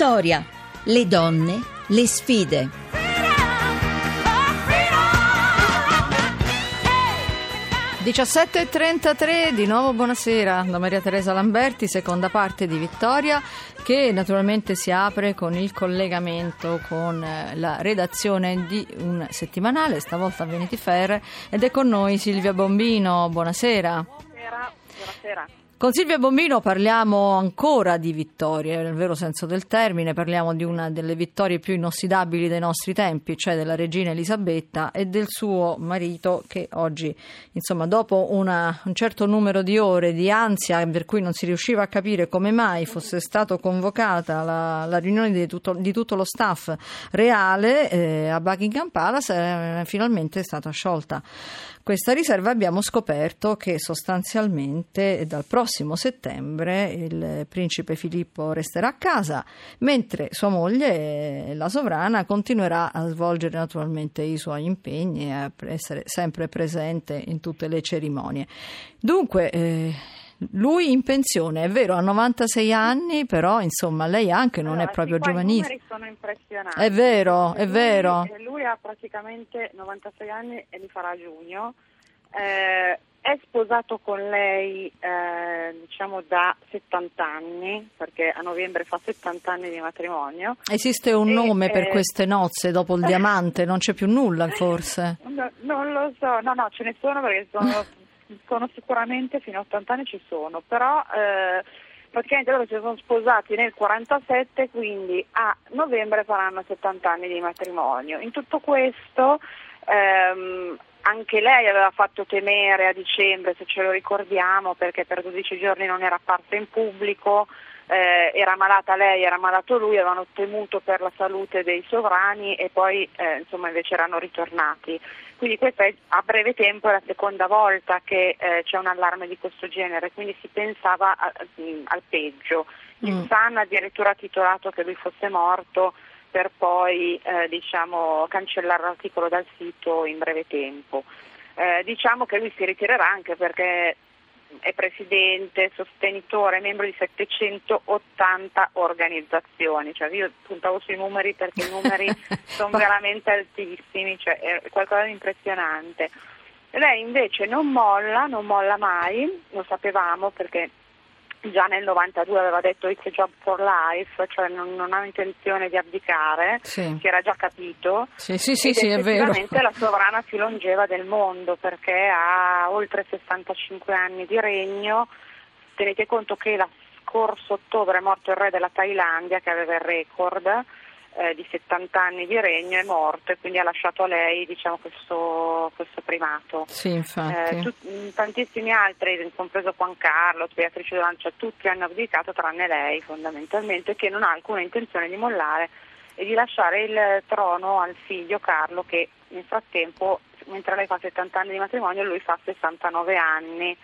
Vittoria, le donne, le sfide. Freedom. 17.33, di nuovo buonasera da Maria Teresa Lamberti, seconda parte di Vittoria, che naturalmente si apre con il collegamento con la redazione di un settimanale, stavolta Vanity Fair, ed è con noi Silvia Bombino. Buonasera. Buonasera. Buonasera. Con Silvia Bombino parliamo ancora di vittorie, nel vero senso del termine, parliamo di una delle vittorie più inossidabili dei nostri tempi, cioè della regina Elisabetta e del suo marito che oggi, insomma, dopo un certo numero di ore di ansia per cui non si riusciva a capire come mai fosse stata convocata la riunione di tutto lo staff reale a Buckingham Palace, finalmente è stata sciolta. Questa riserva abbiamo scoperto che sostanzialmente dal prossimo settembre il principe Filippo resterà a casa, mentre sua moglie, la sovrana, continuerà a svolgere naturalmente i suoi impegni e a essere sempre presente in tutte le cerimonie. Dunque, lui in pensione, è vero, ha 96 anni, però insomma lei anche non è proprio giovanissima. I numeri sono impressionanti. È vero, è vero. Lui ha praticamente 96 anni e li farà a giugno. È sposato con lei diciamo da 70 anni, perché a novembre fa 70 anni di matrimonio. Esiste un nome per queste nozze dopo il diamante? Non c'è più nulla forse? No, non lo so, no, ce ne sono perché sono sicuramente fino a 80 anni ci sono, però praticamente loro si sono sposati nel 47, quindi a novembre faranno 70 anni di matrimonio. In tutto questo anche lei aveva fatto temere a dicembre, se ce lo ricordiamo, perché per 12 giorni non era apparsa in pubblico, era malata lei, era malato lui, avevano temuto per la salute dei sovrani e poi insomma invece erano ritornati. Quindi questa è a breve tempo la seconda volta che c'è un allarme di questo genere, quindi si pensava al peggio. Il Sun ha addirittura titolato che lui fosse morto, per poi diciamo cancellare l'articolo dal sito in breve tempo. Diciamo che lui si ritirerà anche perché è presidente, sostenitore, membro di 780 organizzazioni, cioè io puntavo sui numeri perché i numeri sono veramente altissimi, cioè è qualcosa di impressionante. Lei invece non molla mai, lo sapevamo perché già nel 92 aveva detto it's a job for life, cioè non ha intenzione di abdicare, sì. Si era già capito. Sì, è vero. Effettivamente la sovrana più longeva del mondo perché ha oltre 65 anni di regno. Tenete conto che lo scorso ottobre è morto il re della Thailandia che aveva il record di 70 anni di regno, è morto e quindi ha lasciato a lei diciamo questo primato. Sì, infatti. Tantissimi altri, compreso Juan Carlos, Beatrice d'Orangia, tutti hanno abdicato tranne lei fondamentalmente, che non ha alcuna intenzione di mollare e di lasciare il trono al figlio Carlo, che nel frattempo, mentre lei fa 70 anni di matrimonio, lui fa 69 anni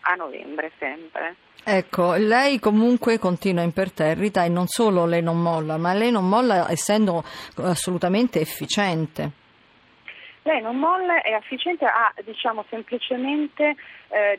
a novembre sempre. Ecco, lei comunque continua imperterrita e non solo lei non molla, ma lei non molla essendo assolutamente efficiente. Lei non molla, è efficiente, ha diciamo semplicemente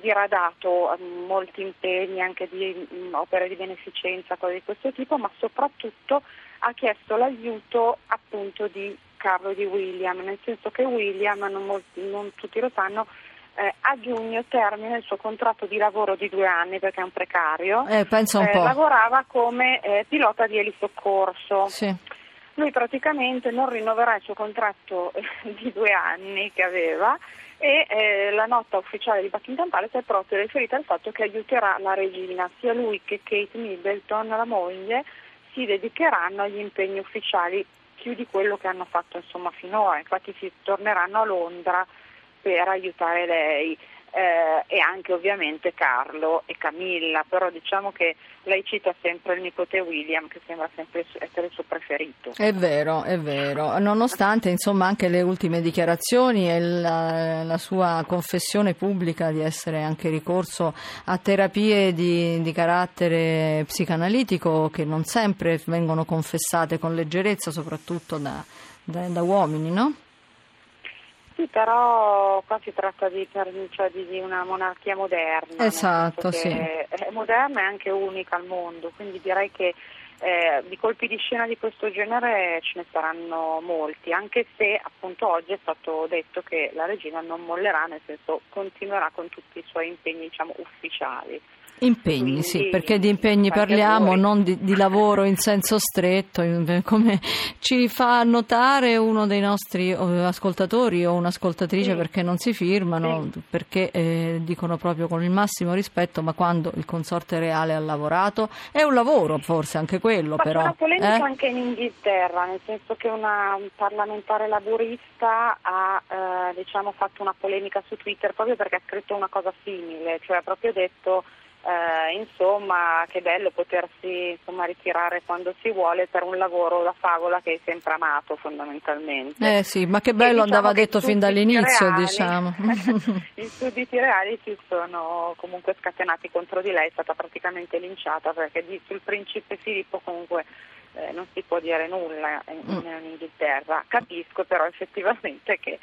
diradato molti impegni anche di opere di beneficenza, cose di questo tipo, ma soprattutto ha chiesto l'aiuto appunto di Carlo e di William, nel senso che William, non tutti lo sanno, a giugno termina il suo contratto di lavoro di 2 anni perché è un precario, pensa un po'. Lavorava come pilota di elisoccorso, sì. Lui praticamente non rinnoverà il suo contratto di 2 anni che aveva e la nota ufficiale di Buckingham Palace è proprio riferita al fatto che aiuterà la regina, sia lui che Kate Middleton, la moglie, si dedicheranno agli impegni ufficiali più di quello che hanno fatto insomma finora, infatti si torneranno a Londra per aiutare lei e anche ovviamente Carlo e Camilla, però diciamo che lei cita sempre il nipote William che sembra sempre essere il suo preferito. È vero, nonostante insomma anche le ultime dichiarazioni e la sua confessione pubblica di essere anche ricorso a terapie di carattere psicanalitico che non sempre vengono confessate con leggerezza, soprattutto da uomini, no? Sì, però qua si tratta di una monarchia moderna. Esatto, sì. È moderna e anche unica al mondo, quindi direi che Di colpi di scena di questo genere ce ne saranno molti, anche se appunto oggi è stato detto che la regina non mollerà, nel senso continuerà con tutti i suoi impegni, diciamo, ufficiali. Impegni, sì, perché di impegni parliamo, non di lavoro in senso stretto, come ci fa notare uno dei nostri ascoltatori o un'ascoltatrice, sì, perché non si firmano, sì, perché dicono proprio con il massimo rispetto, ma quando il consorte reale ha lavorato è un lavoro, forse anche quello. Ma però c'è una polemica anche in Inghilterra, nel senso che un parlamentare laburista ha fatto una polemica su Twitter proprio perché ha scritto una cosa simile, cioè ha proprio detto che bello potersi ritirare quando si vuole per un lavoro da favola che hai sempre amato, fondamentalmente. Sì, ma che bello, andava detto fin dall'inizio, I sudditi reali si sono comunque scatenati contro di lei, è stata praticamente linciata perché sul principe Filippo comunque non si può dire nulla in Inghilterra. Capisco però effettivamente che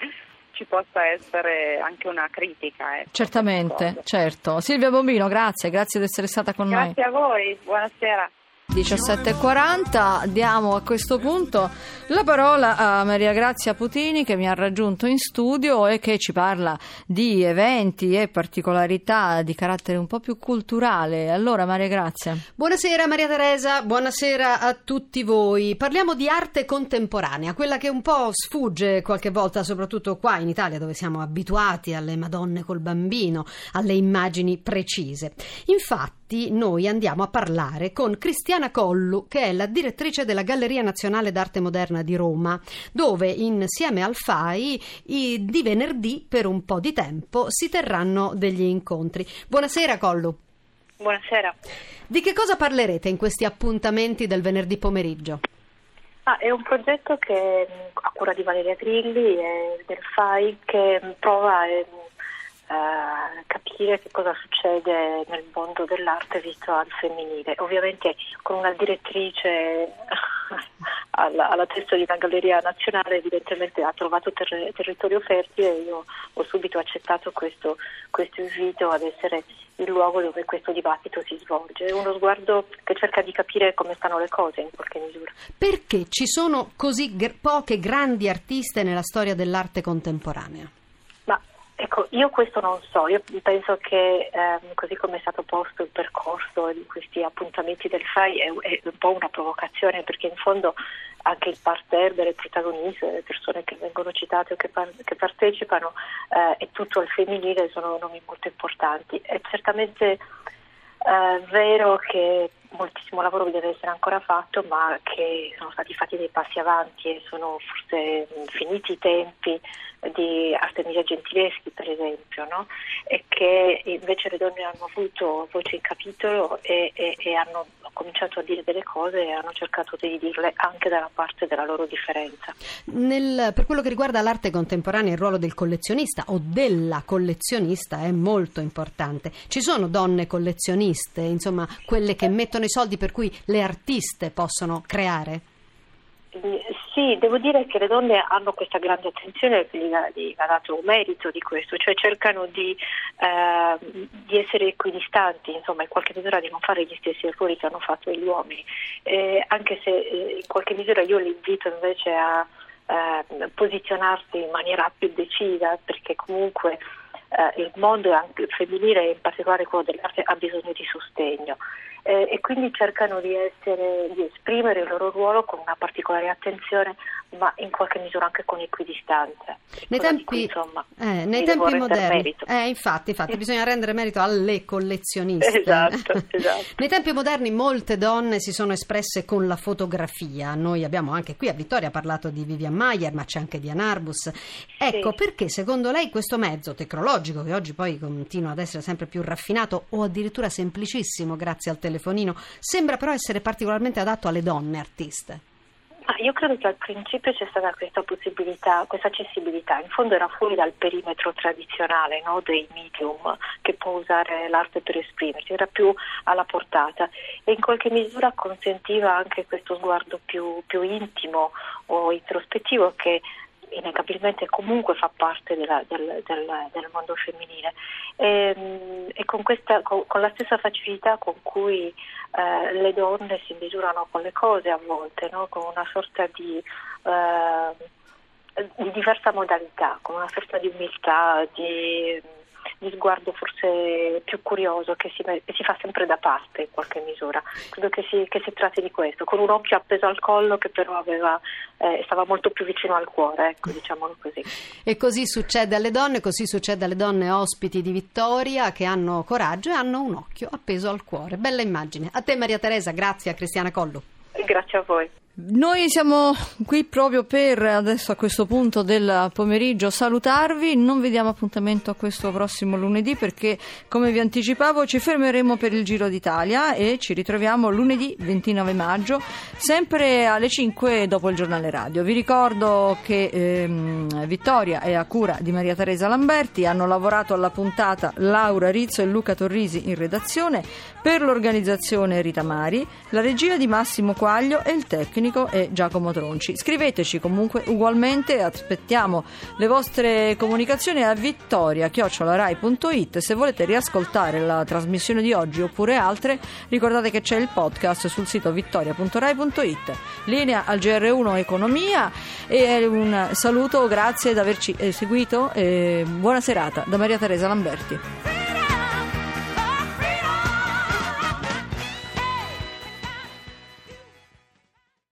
ci possa essere anche una critica. Certamente, certo. Silvia Bombino, grazie di essere stata con noi. Grazie a voi, buonasera. 17.40, diamo a questo punto la parola a Maria Grazia Putini, che mi ha raggiunto in studio e che ci parla di eventi e particolarità di carattere un po' più culturale. Allora, Maria Grazia. Buonasera Maria Teresa, buonasera a tutti voi. Parliamo di arte contemporanea, quella che un po' sfugge qualche volta, soprattutto qua in Italia, dove siamo abituati alle Madonne col bambino, alle immagini precise. Infatti noi andiamo a parlare con Cristiana Collu, che è la direttrice della Galleria Nazionale d'Arte Moderna di Roma, dove insieme al FAI di venerdì per un po' di tempo si terranno degli incontri. Buonasera Collu. Buonasera. Di che cosa parlerete in questi appuntamenti del venerdì pomeriggio? È un progetto che a cura di Valeria Trilli e del FAI, che prova capire che cosa succede nel mondo dell'arte visto al femminile, ovviamente con una direttrice alla testa di una galleria nazionale, evidentemente ha trovato territorio fertile, e io ho subito accettato questo invito ad essere il luogo dove questo dibattito si svolge. È uno sguardo che cerca di capire come stanno le cose in qualche misura. Perché ci sono così poche grandi artiste nella storia dell'arte contemporanea? Ecco, io questo non so, io penso che così come è stato posto il percorso di questi appuntamenti del FAI è un po' una provocazione, perché in fondo anche il parterre delle protagoniste, delle persone che vengono citate o che partecipano, è tutto al femminile, sono nomi molto importanti. È certamente vero che moltissimo lavoro deve essere ancora fatto, ma che sono stati fatti dei passi avanti e sono forse finiti i tempi di Artemisia Gentileschi, per esempio, no? E che invece le donne hanno avuto voce in capitolo e hanno cominciato a dire delle cose e hanno cercato di dirle anche dalla parte della loro differenza. Per quello che riguarda l'arte contemporanea, il ruolo del collezionista o della collezionista è molto importante. Ci sono donne collezioniste, insomma, quelle che mettono i soldi per cui le artiste possono creare? Sì, devo dire che le donne hanno questa grande attenzione, gli ha dato un merito di questo, cioè cercano di essere equidistanti, insomma, in qualche misura di non fare gli stessi errori che hanno fatto gli uomini, anche se in qualche misura io li invito invece a posizionarsi in maniera più decisa, perché comunque il mondo anche femminile, in particolare quello dell'arte, ha bisogno di sostegno e quindi cercano di esprimere il loro ruolo con una particolare attenzione, ma in qualche misura anche con equidistanza. Nei tempi moderni, infatti bisogna rendere merito alle collezioniste. Esatto. Nei tempi moderni molte donne si sono espresse con la fotografia. Noi abbiamo anche qui a Vittoria parlato di Vivian Maier, ma c'è anche Diane Arbus. Ecco, sì. Perché secondo lei questo mezzo tecnologico, che oggi poi continua ad essere sempre più raffinato o addirittura semplicissimo grazie al telefonino, sembra però essere particolarmente adatto alle donne artiste? Io credo che al principio c'è stata questa possibilità, questa accessibilità, in fondo era fuori dal perimetro tradizionale, no, dei medium che può usare l'arte per esprimersi, era più alla portata e in qualche misura consentiva anche questo sguardo più intimo o introspettivo che inevitabilmente comunque fa parte del mondo femminile, e con la stessa facilità con cui le donne si misurano con le cose a volte, no? Con una sorta di diversa modalità, con una sorta di umiltà, di sguardo forse più curioso che si fa sempre da parte in qualche misura. Credo che si tratti di questo, con un occhio appeso al collo che però stava molto più vicino al cuore, ecco, diciamolo così. E così succede alle donne ospiti di Vittoria, che hanno coraggio e hanno un occhio appeso al cuore. Bella immagine. A te Maria Teresa, grazie. A Cristiana Collu. Grazie a voi. Noi siamo qui proprio per adesso, a questo punto del pomeriggio, salutarvi. Non vi diamo appuntamento a questo prossimo lunedì perché, come vi anticipavo, ci fermeremo per il Giro d'Italia e ci ritroviamo lunedì 29 maggio, sempre alle 5 dopo il giornale radio. Vi ricordo che Vittoria è a cura di Maria Teresa Lamberti, hanno lavorato alla puntata Laura Rizzo e Luca Torrisi in redazione, per l'organizzazione Rita Mari, la regia di Massimo Quaglio e il tecnico e Giacomo Tronci. Scriveteci comunque ugualmente, aspettiamo le vostre comunicazioni a vittoria@rai.it. se volete riascoltare la trasmissione di oggi oppure altre, ricordate che c'è il podcast sul sito vittoria.rai.it. Linea al GR1 Economia, e un saluto, grazie di averci seguito, buona serata da Maria Teresa Lamberti.